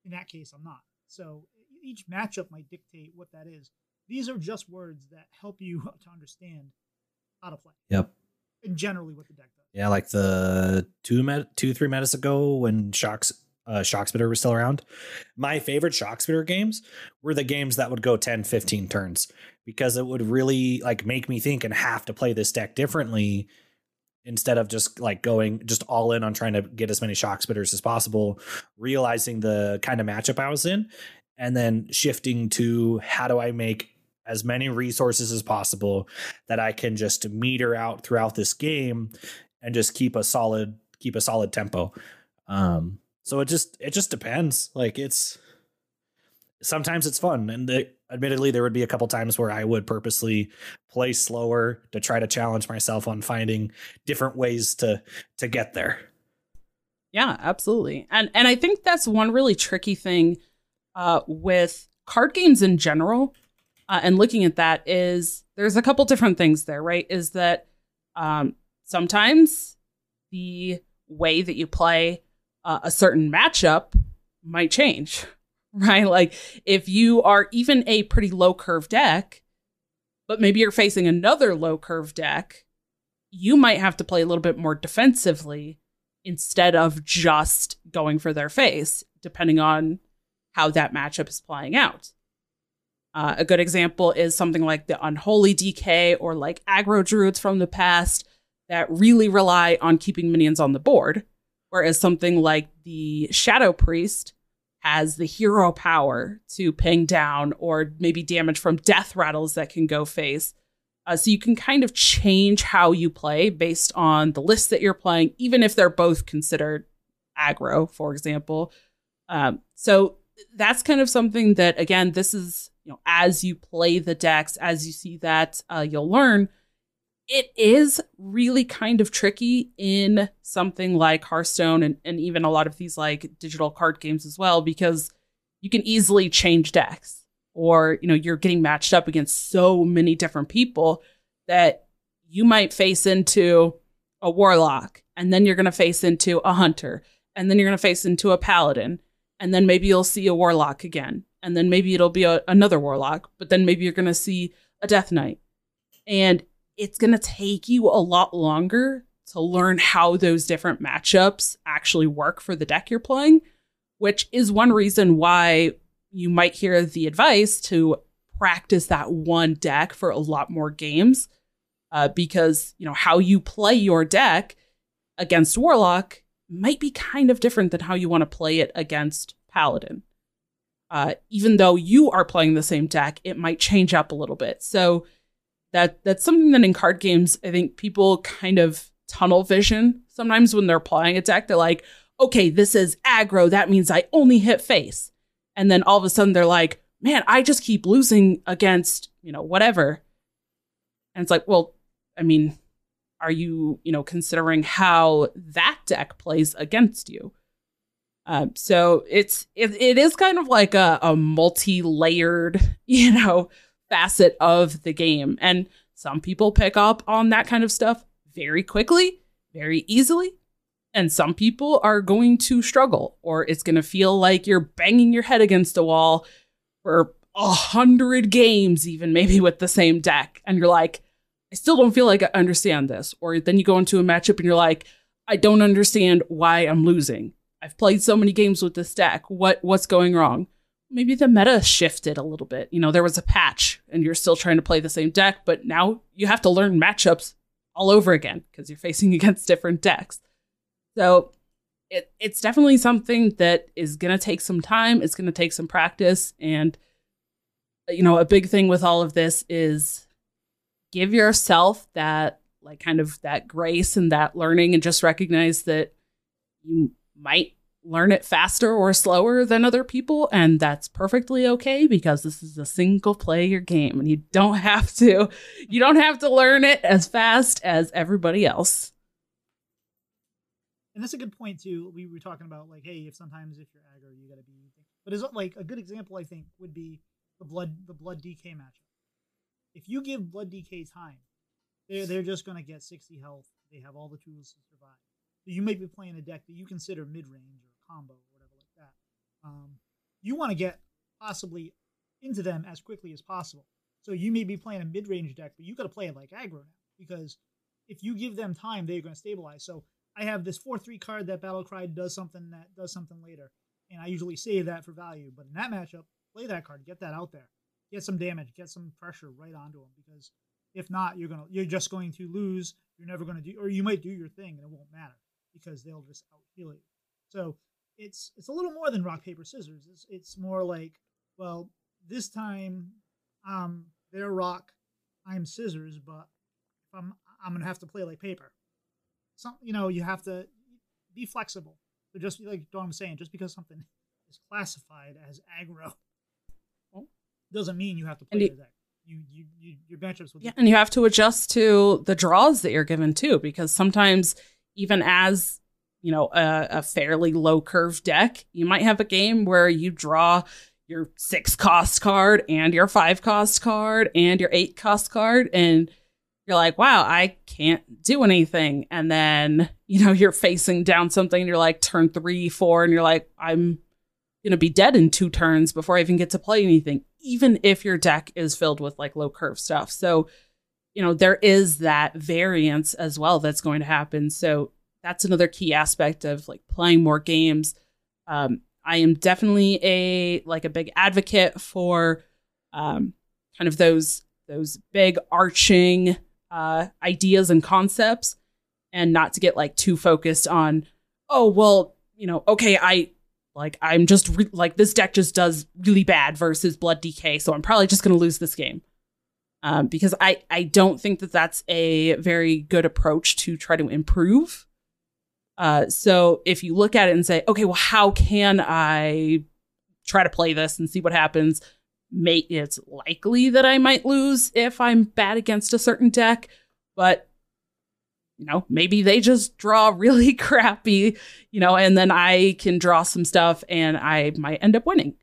in that case, I'm not. So each matchup might dictate what that is. These are just words that help you to understand how to play. Yep. And generally what the deck does. Yeah, like the two, met, two three metas ago when Shocks... Uh, Shockspitter was still around. My favorite Shockspitter games were the games that would go ten, fifteen turns because it would really like make me think and have to play this deck differently instead of just like going just all in on trying to get as many Shockspitters as possible, realizing the kind of matchup I was in, and then shifting to how do I make as many resources as possible that I can just meter out throughout this game and just keep a solid, keep a solid tempo. Um, So it just it just depends. Like, it's sometimes it's fun. And the, admittedly, there would be a couple times where I would purposely play slower to try to challenge myself on finding different ways to to get there. Yeah, absolutely. And and I think that's one really tricky thing uh, with card games in general. Uh, and looking at that is there's a couple different things there, right? Is that um, sometimes the way that you play Uh, a certain matchup might change, right? Like if you are even a pretty low curve deck, but maybe you're facing another low curve deck, you might have to play a little bit more defensively instead of just going for their face, depending on how that matchup is playing out. Uh, a good example is something like the Unholy D K or like aggro druids from the past that really rely on keeping minions on the board. Whereas something like the Shadow Priest has the hero power to ping down or maybe damage from death rattles that can go face. Uh, so you can kind of change how you play based on the list that you're playing, even if they're both considered aggro, for example. Um, so that's kind of something that, again, this is, you know, as you play the decks, as you see that, uh, you'll learn. It is really kind of tricky in something like Hearthstone and, and even a lot of these like digital card games as well, because you can easily change decks or, you know, you're getting matched up against so many different people that you might face into a warlock and then you're going to face into a hunter and then you're going to face into a paladin and then maybe you'll see a warlock again and then maybe it'll be a, another warlock, but then maybe you're going to see a death knight. And it's going to take you a lot longer to learn how those different matchups actually work for the deck you're playing, which is one reason why you might hear the advice to practice that one deck for a lot more games, uh, because, you know, how you play your deck against Warlock might be kind of different than how you want to play it against Paladin. Uh, even though you are playing the same deck, it might change up a little bit. So That that's something that in card games, I think people kind of tunnel vision. Sometimes when they're playing a deck, they're like, okay, this is aggro. That means I only hit face. And then all of a sudden they're like, man, I just keep losing against, you know, whatever. And it's like, well, I mean, are you, you know, considering how that deck plays against you? Um, so it's it, it is kind of like a, a multi-layered, you know, facet of the game. And some people pick up on that kind of stuff very quickly, very easily. And some people are going to struggle, or it's going to feel like you're banging your head against a wall for a hundred games, even maybe with the same deck. And you're like, I still don't feel like I understand this. Or then you go into a matchup and you're like, I don't understand why I'm losing. I've played so many games with this deck. What what's going wrong? Maybe the meta shifted a little bit. You know, there was a patch and you're still trying to play the same deck, but now you have to learn matchups all over again because you're facing against different decks. So it it's definitely something that is going to take some time. It's going to take some practice. And, you know, a big thing with all of this is give yourself that, like, kind of that grace and that learning, and just recognize that you might learn it faster or slower than other people. And that's perfectly okay, because this is a single player game and you don't have to, you don't have to learn it as fast as everybody else. And that's a good point too. We were talking about, like, hey, if sometimes if you're aggro, you got to be, but is like a good example, I think, would be the blood, the blood D K matchup. If you give blood D K time, they're, they're just going to get sixty health. They have all the tools to survive. So you might be playing a deck that you consider mid-range or combo or whatever like that. Um, you want to get possibly into them as quickly as possible. So you may be playing a mid-range deck, but you got to play it like aggro now, because if you give them time, they're going to stabilize. So I have this four three card that Battlecry does something that does something later, and I usually save that for value. But in that matchup, play that card, get that out there, get some damage, get some pressure right onto them. Because if not, you're gonna you're just going to lose. You're never going to do, or you might do your thing, and it won't matter because they'll just out heal you. So it's it's a little more than rock paper scissors. It's it's more like, well, this time, um, they're rock, I'm scissors, but if I'm I'm gonna have to play like paper. Some, you know, you have to be flexible. So just like what I'm saying, just because something is classified as aggro doesn't mean you have to play it, that. You, you, you, your matchups will. Yeah, and you have to adjust to the draws that you're given too, because sometimes even as, you know, a, a fairly low curve deck, you might have a game where you draw your six cost card and your five cost card and your eight cost card, and you're like, wow, I can't do anything. And then, you know, you're facing down something and you're like turn three, four, and you're like, I'm going to be dead in two turns before I even get to play anything, even if your deck is filled with like low curve stuff. So, you know, there is that variance as well that's going to happen. So that's another key aspect of like playing more games. Um, I am definitely a like a big advocate for um, kind of those those big arching uh, ideas and concepts, and not to get like too focused on, oh, well, you know, okay, I like, I'm just re- like this deck just does really bad versus blood D K, so I'm probably just going to lose this game. Um, because I, I don't think that that's a very good approach to try to improve. Uh, so if you look at it and say, okay, well, how can I try to play this and see what happens? Make it's likely that I might lose if I'm bad against a certain deck, but, you know, maybe they just draw really crappy, you know, and then I can draw some stuff and I might end up winning.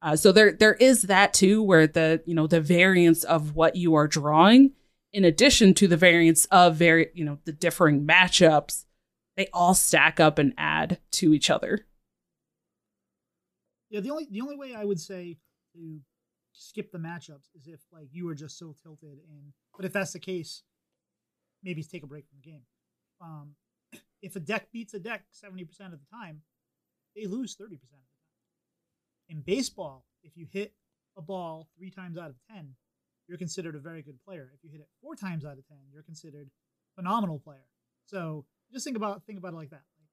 Uh, so there there is that too, where the, you know, the variance of what you are drawing, in addition to the variance of very, you know, the differing matchups, they all stack up and add to each other. Yeah, the only the only way I would say to skip the matchups is if, like, you are just so tilted. And but if that's the case, maybe take a break from the game. Um, if a deck beats a deck seventy percent of the time, they lose thirty percent of the time. In baseball, if you hit a ball three times out of ten, you're considered a very good player. If you hit it four times out of ten, you're considered a phenomenal player. So just think about think about it like that. Like,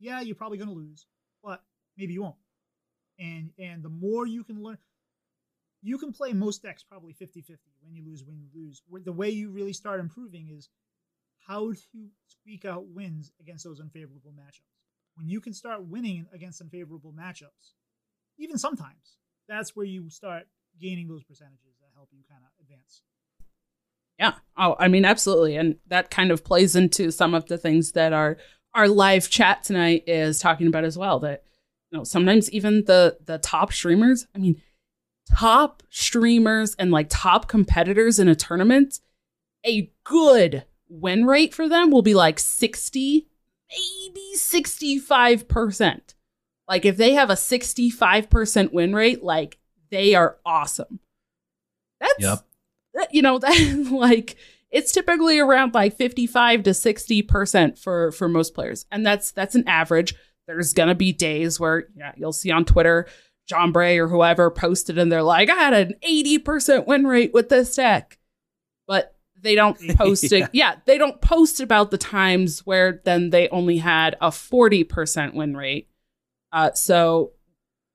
yeah, you're probably going to lose, but maybe you won't. And and the more you can learn, you can play most decks probably fifty-fifty, when you lose, when you lose. The way you really start improving is how to squeak out wins against those unfavorable matchups. When you can start winning against unfavorable matchups, even sometimes, that's where you start gaining those percentages that help you kind of advance. Yeah. Oh, I mean, absolutely. And that kind of plays into some of the things that our, our live chat tonight is talking about as well, that, you know, sometimes even the, the top streamers, I mean, top streamers and like top competitors in a tournament, a good win rate for them will be like sixty, maybe sixty-five percent. Like if they have a sixty-five percent win rate, like they are awesome. That's, yep. that, you know, that like it's typically around like fifty-five to sixty percent for, for most players. And that's, that's an average. There's going to be days where yeah, you'll see on Twitter, John Bray or whoever posted and they're like, I had an eighty percent win rate with this deck, but they don't post yeah. it. Yeah. They don't post about the times where then they only had a forty percent win rate. Uh, so,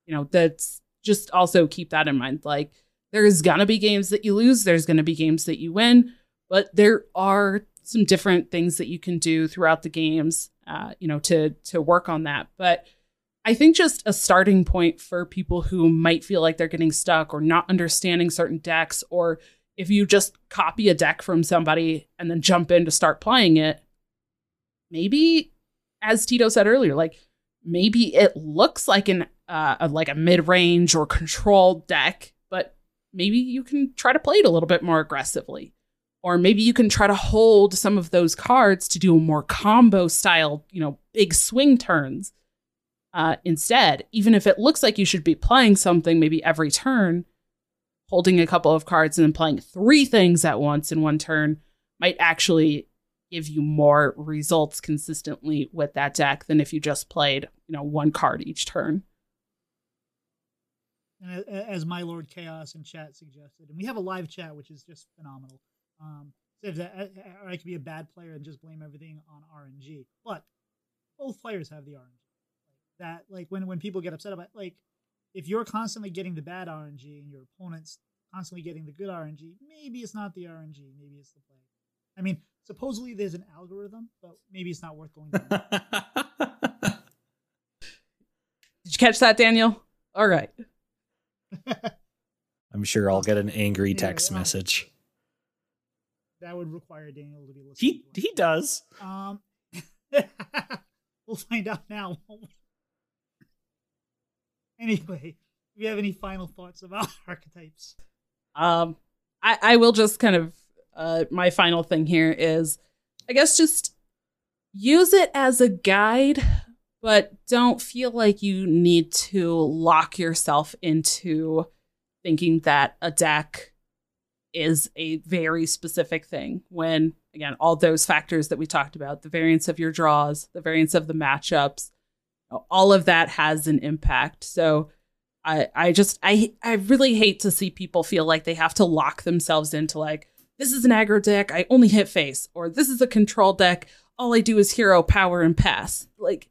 you know, that's just also keep that in mind. Like there's going to be games that you lose. There's going to be games that you win, but there are some different things that you can do throughout the games, uh, you know, to, to work on that. But I think just a starting point for people who might feel like they're getting stuck or not understanding certain decks, or if you just copy a deck from somebody and then jump in to start playing it, maybe, as Tito said earlier, like maybe it looks like an uh, like a mid-range or controlled deck, but maybe you can try to play it a little bit more aggressively. Or maybe you can try to hold some of those cards to do a more combo style, you know, big swing turns. Uh, instead, even if it looks like you should be playing something maybe every turn, holding a couple of cards and then playing three things at once in one turn might actually give you more results consistently with that deck than if you just played, you know, one card each turn. And as my Lord Chaos in chat suggested, and we have a live chat, which is just phenomenal. Um, so that, or I could be a bad player and just blame everything on R N G, but both players have the R N G. That like when, when people get upset about it, like if you're constantly getting the bad R N G and your opponent's constantly getting the good R N G, maybe it's not the R N G, maybe it's the play. I mean, supposedly there's an algorithm, but maybe it's not worth going down. Did you catch that, Daniel? All right. I'm sure I'll get an angry text yeah, message. That would require Daniel to be listening. He to he does. Um, we'll find out now. Anyway, do you have any final thoughts about archetypes? Um, I, I will just kind of, uh, my final thing here is, I guess just use it as a guide, but don't feel like you need to lock yourself into thinking that a deck is a very specific thing. When, again, all those factors that we talked about, the variance of your draws, the variance of the matchups, all of that has an impact. So I I just, I I really hate to see people feel like they have to lock themselves into like, this is an aggro deck, I only hit face, or this is a control deck, all I do is hero, power, and pass. Like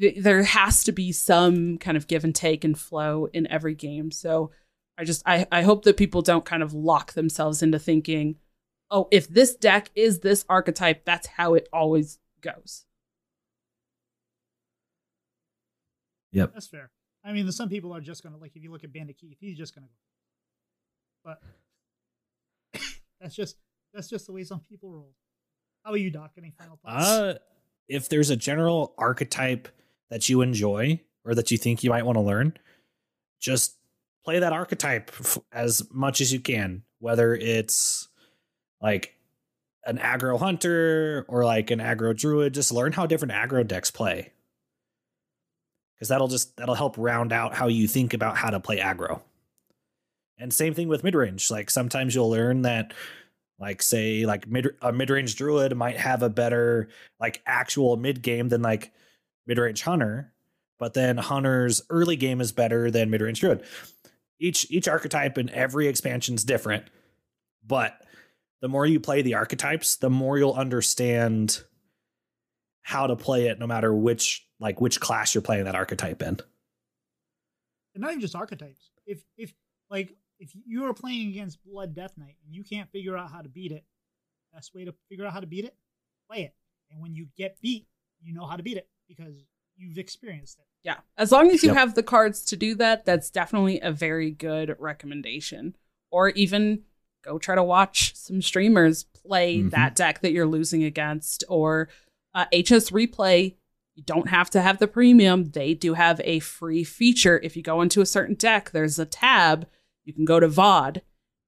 th- there has to be some kind of give and take and flow in every game. So I just, I, I hope that people don't kind of lock themselves into thinking, oh, if this deck is this archetype, that's how it always goes. Yep. That's fair. I mean, some people are just going to, like, if you look at Bandit Keith, he's just going to go. But that's just that's just the way some people roll. How about you, Doc? Any final thoughts? Uh, if there's a general archetype that you enjoy or that you think you might want to learn, just play that archetype f- as much as you can, whether it's like an aggro hunter or like an aggro druid. Just learn how different aggro decks play. Because that'll just that'll help round out how you think about how to play aggro. And same thing with mid-range. Like sometimes you'll learn that, like say, like mid a mid-range druid might have a better like actual mid game than like mid-range hunter, but then hunter's early game is better than mid-range druid. Each each archetype and every expansion is different, but the more you play the archetypes, the more you'll understand how to play it, no matter which like which class you're playing that archetype in. And not even just archetypes. If if like if you are playing against Blood Death Knight and you can't figure out how to beat it, best way to figure out how to beat it, play it. And when you get beat, you know how to beat it because you've experienced it. Yeah. As long as you yep. have the cards to do that, that's definitely a very good recommendation. Or even go try to watch some streamers play mm-hmm. that deck that you're losing against. Or uh, H S Replay, you don't have to have the premium. They do have a free feature. If you go into a certain deck, there's a tab. You can go to V O D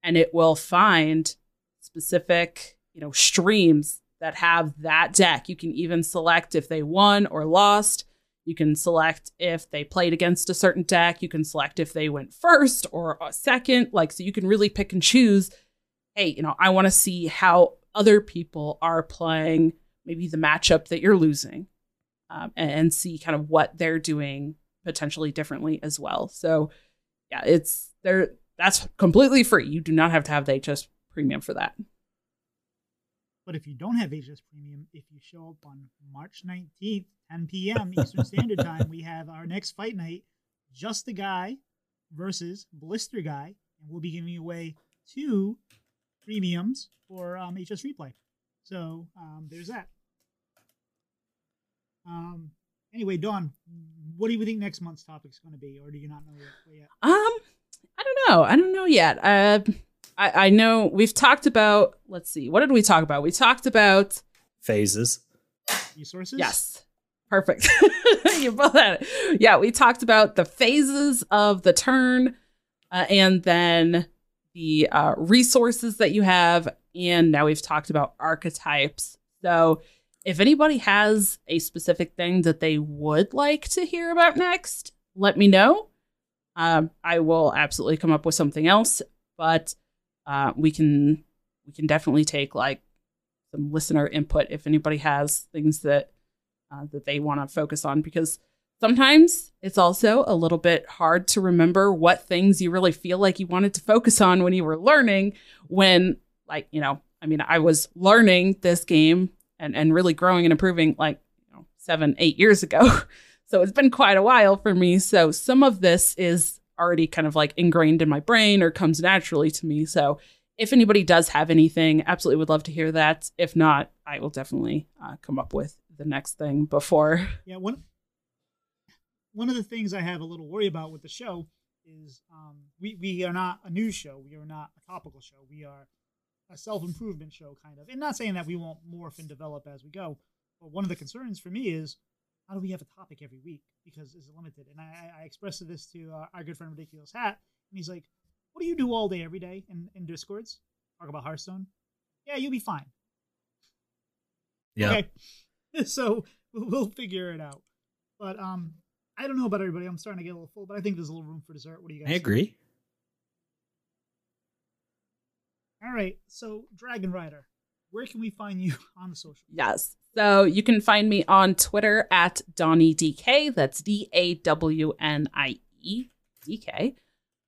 and it will find specific, you know, streams that have that deck. You can even select if they won or lost. You can select if they played against a certain deck. You can select if they went first or second. Like, so you can really pick and choose. Hey, you know, I want to see how other people are playing maybe the matchup that you're losing, um, and, and see kind of what they're doing potentially differently as well. So yeah, it's there. That's completely free. You do not have to have the H S Premium for that. But if you don't have H S Premium, if you show up on March nineteenth, ten p.m. Eastern Standard Time, we have our next fight night, Just the Guy versus Blister Guy. And we'll be giving away two premiums for um, H S Replay. So um, there's that. Um. Anyway, Dawn, what do you think next month's topic is going to be? Or do you not know yet? Um, I don't know. I don't know yet. Uh, I, I know we've talked about, let's see, what did we talk about? We talked about phases. Resources? Yes. Perfect. You both had it. Yeah, we talked about the phases of the turn, uh, and then the uh, resources that you have. And now we've talked about archetypes. So if anybody has a specific thing that they would like to hear about next, let me know. Um, I will absolutely come up with something else, but Uh, we can we can definitely take like some listener input if anybody has things that uh, that they want to focus on, because sometimes it's also a little bit hard to remember what things you really feel like you wanted to focus on when you were learning. When, like, you know, I mean, I was learning this game and and really growing and improving like, you know, seven, eight years ago. So it's been quite a while for me. So some of this is already kind of like ingrained in my brain or comes naturally to me. So if anybody does have anything, absolutely would love to hear that. If not, I will definitely uh, come up with the next thing before. Yeah. One, one of the things I have a little worry about with the show is um, we, we are not a news show. We are not a topical show. We are a self-improvement show, kind of. And not saying that we won't morph and develop as we go, but one of the concerns for me is, how do we have a topic every week? Because it's limited. And I, I expressed this to uh, our good friend Ridiculous Hat. And he's like, what do you do all day, every day in, in Discords? Talk about Hearthstone? Yeah, you'll be fine. Yeah. Okay. So we'll figure it out. But um, I don't know about everybody. I'm starting to get a little full, but I think there's a little room for dessert. What do you guys I agree. Think? All right. So Dragon Rider, where can we find you on the social? Yes. So you can find me on Twitter at Donnie D K. That's D A W N I E D K.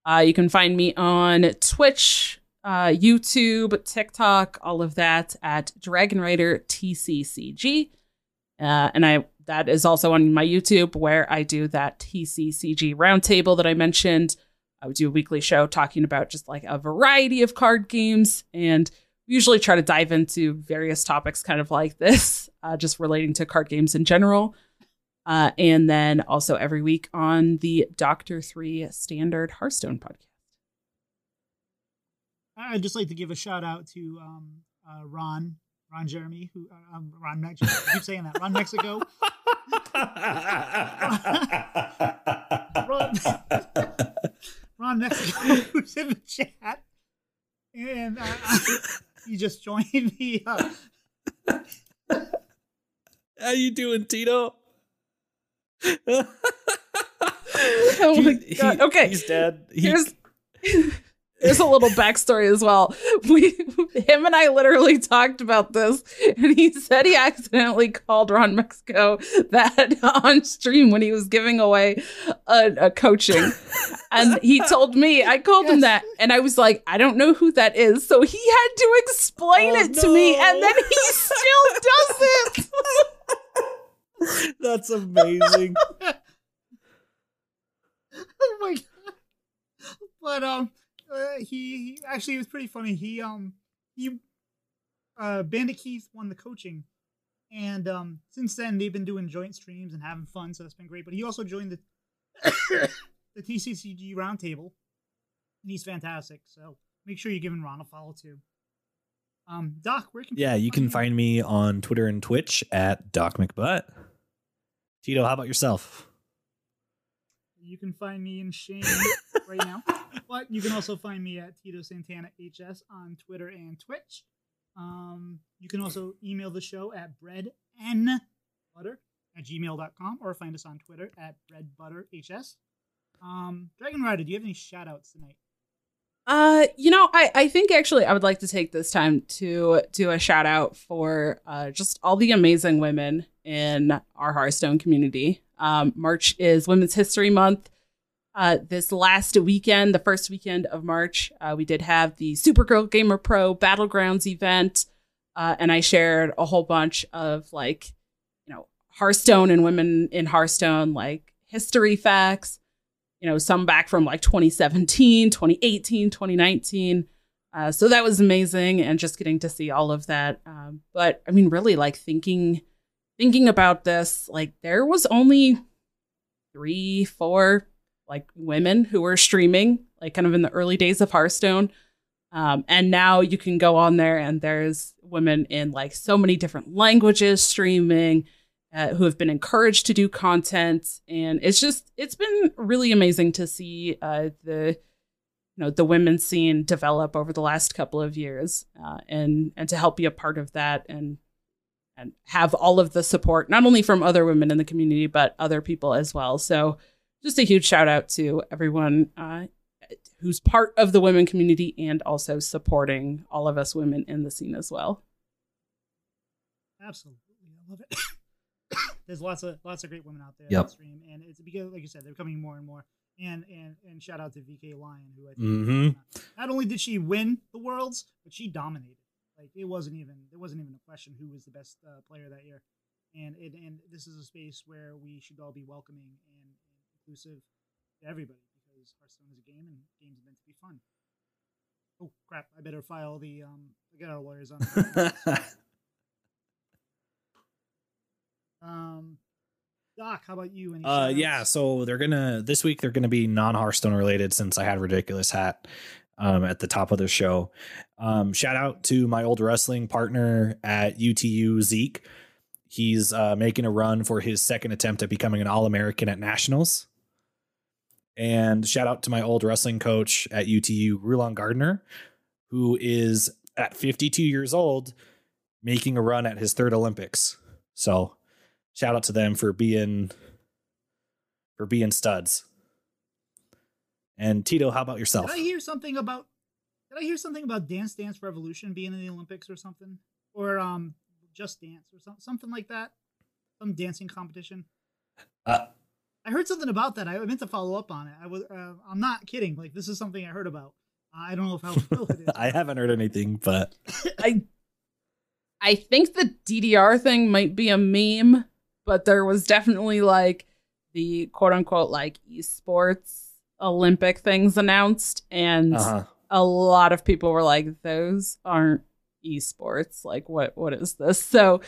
Uh, you can find me on Twitch, uh, YouTube, TikTok, all of that at Dragon Rider T C C G. Uh, and I that is also on my YouTube, where I do that T C C G Roundtable that I mentioned. I would do a weekly show talking about just like a variety of card games, and usually try to dive into various topics kind of like this, uh, just relating to card games in general. Uh, and then also every week on the Doctor three Standard Hearthstone podcast. I'd just like to give a shout out to um, uh, Ron, Ron Jeremy, who um, Ron Mexico. I keep saying that. Ron Mexico. Ron, Ron Mexico, who's in the chat. And uh, you just joined me up. How you doing, Tito? Oh my God. He, okay, he's dead. He... Here's, here's a little backstory as well. We, him and I literally talked about this, and he said he accidentally called Ron Mexico that on stream when he was giving away a, a coaching. And he told me, I called yes. him that, and I was like, I don't know who that is. So he had to explain oh, it no. to me, and then he still does it. That's amazing. Oh my God. But um, uh, he, he actually it was pretty funny. He um he uh Bandit Keith won the coaching, and um since then they've been doing joint streams and having fun, so that's been great. But he also joined the. The T C C G Roundtable, and he's fantastic. So make sure you're giving Ron a follow too. Um, Doc, where can yeah, you can find me on Twitter and Twitch at Doc McButt. Tito, how about yourself? You can find me in Shane right now, but you can also find me at Tito Santana H S on Twitter and Twitch. Um, you can also email the show at bread and butter at gmail dot com or find us on Twitter at bread butter H S. Um, Dragon Rider, do you have any shout outs tonight? Uh, you know, I, I think actually I would like to take this time to do a shout out for uh, just all the amazing women in our Hearthstone community. Um, March is Women's History Month. Uh, this last weekend, the first weekend of March, uh, we did have the Supergirl Gamer Pro Battlegrounds event. Uh, and I shared a whole bunch of like, you know, Hearthstone and women in Hearthstone, like history facts. You know, some back from like twenty seventeen, twenty eighteen, twenty nineteen. Uh, so that was amazing. And just getting to see all of that. Um, but I mean, really like thinking, thinking about this, like there was only three, four like women who were streaming, like kind of in the early days of Hearthstone. Um, and now you can go on there and there's women in like so many different languages streaming. Uh, who have been encouraged to do content, and it's just it's been really amazing to see uh, the you know the women's scene develop over the last couple of years, uh, and and to help be a part of that, and and have all of the support not only from other women in the community but other people as well. So just a huge shout out to everyone uh, who's part of the women community and also supporting all of us women in the scene as well. Absolutely, I love it. There's lots of lots of great women out there yep. on the stream, and it's because, like you said, they're coming more and more. And and and shout out to V K Lion, who I think mm-hmm. not only did she win the Worlds, but she dominated. Like it wasn't even there wasn't even a question who was the best uh, player that year. And it, and this is a space where we should all be welcoming and inclusive to everybody because Hearthstone is a game, and games are meant to be fun. Oh crap! I better file the um. I got our lawyers on. Um, Doc, how about you? Any uh, yeah, so they're gonna this week they're gonna be non-Hearthstone related since I had Ridiculous Hat um, at the top of the show. Um, shout out to my old wrestling partner at U T U, Zeke. He's uh, making a run for his second attempt at becoming an All-American at Nationals. And shout out to my old wrestling coach at U T U, Rulon Gardner, who is at fifty-two years old making a run at his third Olympics. So. Shout out to them for being for being studs. And Tito, how about yourself? Did I hear something about Did I hear something about Dance Dance Revolution being in the Olympics or something? Or um Just Dance or something something like that? Some dancing competition? Uh, I heard something about that. I meant to follow up on it. I was uh, I'm not kidding. Like this is something I heard about. Uh, I don't know if how real it is. I haven't heard anything, but I I think the D D R thing might be a meme. But there was definitely like the quote unquote like esports Olympic things announced. And uh-huh. a lot of people were like, those aren't esports. Like, what what is this? So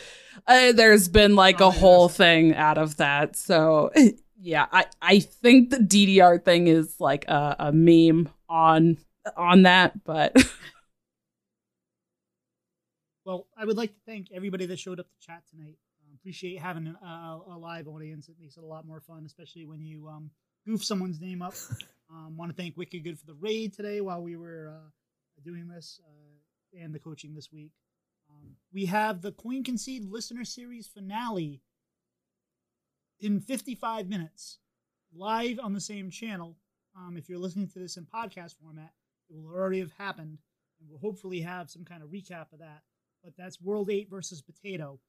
uh, there's been like oh, a whole yes. thing out of that. So, yeah, I, I think the D D R thing is like a, a meme on on that. But well, I would like to thank everybody that showed up to chat tonight. Appreciate having an, uh, a live audience. It makes it a lot more fun, especially when you um, goof someone's name up. Um, want to thank Wicked Good for the raid today while we were uh, doing this uh, and the coaching this week. Um, we have the Coin Concede Listener Series finale in fifty-five minutes, live on the same channel. Um, if you're listening to this in podcast format, it will already have happened, and we'll hopefully have some kind of recap of that. But that's World eight versus Potato.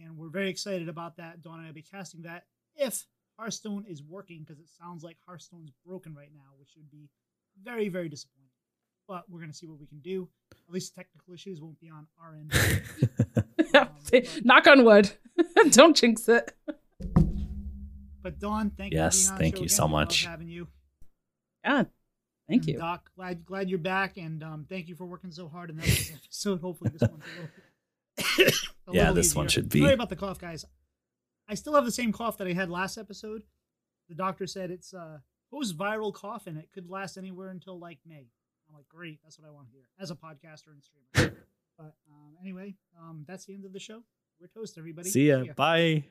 And we're very excited about that. Dawn and I will be casting that if Hearthstone is working, because it sounds like Hearthstone's broken right now, which would be very, very disappointing. But we're going to see what we can do. At least technical issues won't be on our end. um, but, knock on wood. Don't jinx it. But Dawn, thank yes, you. Yes, thank you again. so much. Love having you. Yeah, thank and you. Doc, glad, glad you're back. And um, thank you for working so hard in that episode. Hopefully this one's a little bit. Yeah, this easier. one should be. Sorry about the cough, guys. I still have the same cough that I had last episode. The doctor said it's a uh, post-viral cough, and it could last anywhere until like May. I'm like, great, that's what I want to hear as a podcaster and streamer. But um, anyway, um, that's the end of the show. We're toast, everybody. See ya. See ya. Bye.